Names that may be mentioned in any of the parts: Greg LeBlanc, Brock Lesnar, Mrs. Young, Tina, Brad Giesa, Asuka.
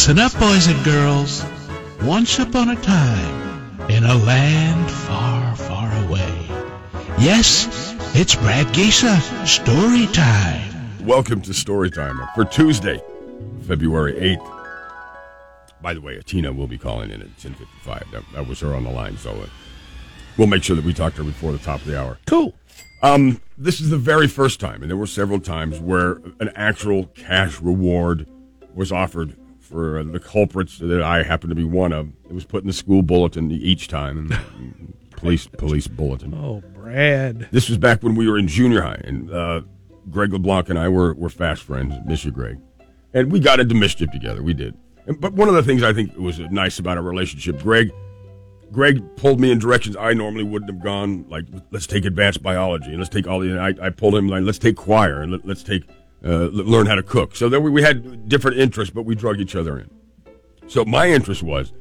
Listen up, boys and girls. Once upon a time, in a land far, far away. Yes, it's Brad Giesa, Story Time. Welcome to Story Time for Tuesday, February 8th. By the way, Tina will be calling in at 10:55. That was her on the line, so we'll make sure that we talk to her before the top of the hour. Cool. This is the very first time, and there were several times, where an actual cash reward was offered for the culprits that I happen to be one of. It was put in the school bulletin each time, and police bulletin. Oh, Brad. This was back when we were in junior high, and Greg LeBlanc and I were fast friends. Miss you, Greg. And we got into mischief together. We did. But one of the things I think was nice about our relationship, Greg pulled me in directions I normally wouldn't have gone, like, let's take advanced biology, and let's take all the, and I pulled him, like, let's take choir, and let's take, learn how to cook. So then we had different interests, but we drug each other in. So my interest was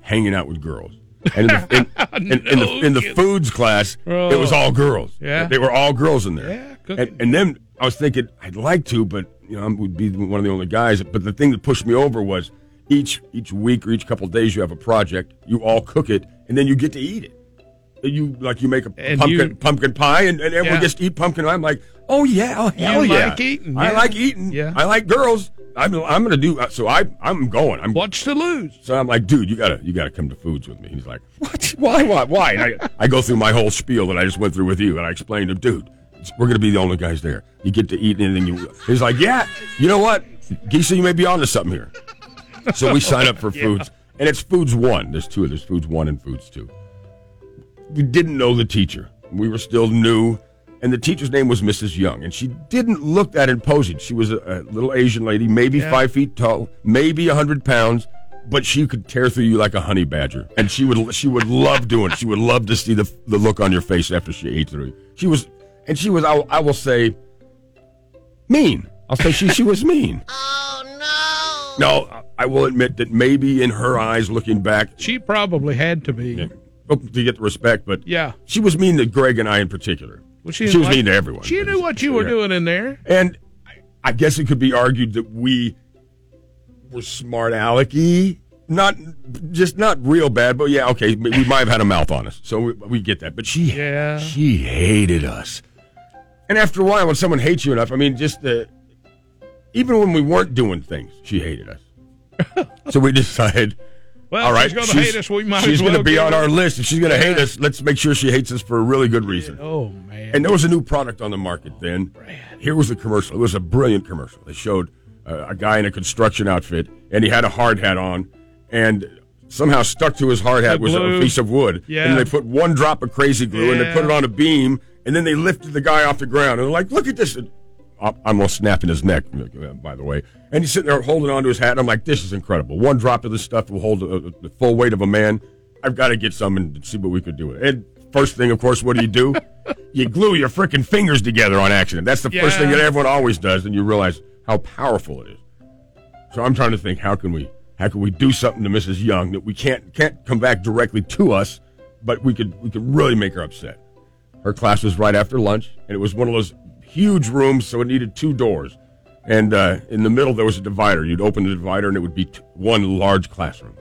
hanging out with girls. And in the foods class, It was all girls. Yeah. They were all girls in there. Yeah, cooking. And then I was thinking, I'd like to, but, I would be one of the only guys. But the thing that pushed me over was, each week or each couple of days you have a project, you all cook it, and then you get to eat it. You make a pumpkin pie, and everyone gets to eat pumpkin pie. I'm like, oh yeah, oh hell yeah. I like eating. Yeah. I like girls. I'm gonna do so. I'm going. I'm what's to lose. So I'm like, dude, you gotta come to foods with me. He's like, what? Why? And I go through my whole spiel that I just went through with you, and I explained to him, dude, we're gonna be the only guys there. You get to eat anything you. He's like, yeah. You know what, Giesa, you may be onto something here. So we sign up for foods, and it's foods one. There's two. There's foods one and foods two. We didn't know the teacher. We were still new, and the teacher's name was Mrs. Young, and she didn't look that imposing. She was a little Asian lady, maybe 5 feet tall, maybe 100 pounds, but she could tear through you like a honey badger, and she would love doing it. She would love to see the look on your face after she ate through you. She was I will say, mean. I'll say she was mean. Oh, no. No, I will admit that maybe in her eyes, looking back, she probably had to be. Yeah. To get the respect, but she was mean to Greg and I in particular. Well, she was mean to everyone. She knew what you were doing in there. And I guess it could be argued that we were smart alecky. Not real bad, but we might have had a mouth on us. So we get that. But she hated us. And after a while, when someone hates you enough, even when we weren't doing things, she hated us. So we decided... Well, all right, she's going to hate us. We might as well. She's going to be on our list. If she's going to hate us, let's make sure she hates us for a really good reason. Oh, man. And there was a new product on the market then. Brad. Here was the commercial. It was a brilliant commercial. They showed a guy in a construction outfit, and he had a hard hat on, and somehow stuck to his hard hat was a piece of wood. Yeah. And they put one drop of crazy glue, and they put it on a beam, and then they lifted the guy off the ground. And they're like, look at this. I'm going to snap in his neck, by the way. And he's sitting there holding on to his hat, and I'm like, this is incredible. One drop of this stuff will hold the full weight of a man. I've got to get some and see what we could do. And first thing, of course, what do? You glue your freaking fingers together on accident. That's the first thing that everyone always does, and you realize how powerful it is. So I'm trying to think, how can we do something to Mrs. Young that we can't come back directly to us, but we could really make her upset. Her class was right after lunch, and it was one of those huge room, so it needed two doors. And in the middle, there was a divider. You'd open the divider, and it would be one large classroom.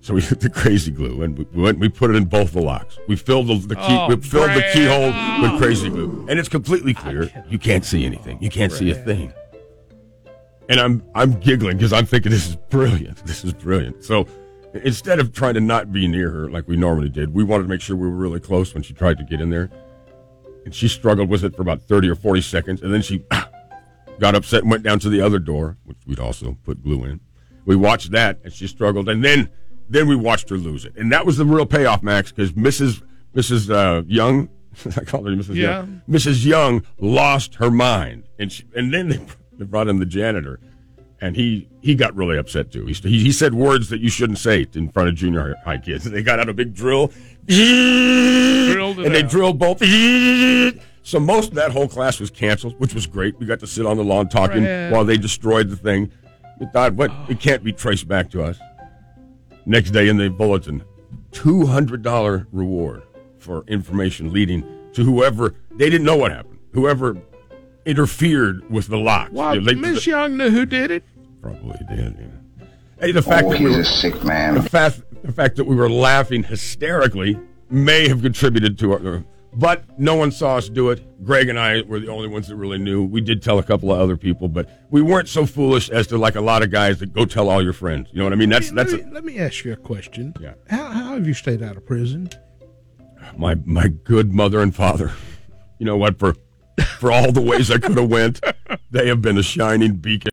So we took the crazy glue, and we went and we put it in both the locks. We filled the keyhole with crazy glue. And it's completely clear. You can't see anything. You can't see a thing. And I'm giggling because I'm thinking, this is brilliant. This is brilliant. So instead of trying to not be near her like we normally did, we wanted to make sure we were really close when she tried to get in there. And she struggled with it for about 30 or 40 seconds, and then she got upset and went down to the other door, which we'd also put glue in. We watched that, and she struggled, and then we watched her lose it. And that was the real payoff, Max, because Mrs. Young, I called her Mrs. Young, Mrs. Young lost her mind. And then they brought in the janitor, and he got really upset, too. He said words that you shouldn't say in front of junior high kids. And they got out a big drill. And they drilled both. So most of that whole class was canceled, which was great. We got to sit on the lawn talking while they destroyed the thing. We thought, what? It can't be traced back to us. Next day in the bulletin, $200 reward for information leading to whoever. They didn't know what happened. Whoever interfered with the lock. Well, Miss Young knew who did it. probably did. Yeah. Hey, the fact that we were a sick man. The fact that we were laughing hysterically may have contributed to it, but no one saw us do it. Greg and I were the only ones that really knew. We did tell a couple of other people, but we weren't so foolish as to like a lot of guys that go tell all your friends. You know what I mean? Let me ask you a question. Yeah. How have you stayed out of prison? My good mother and father. You know what? For all the ways I could have went, they have been a shining beacon.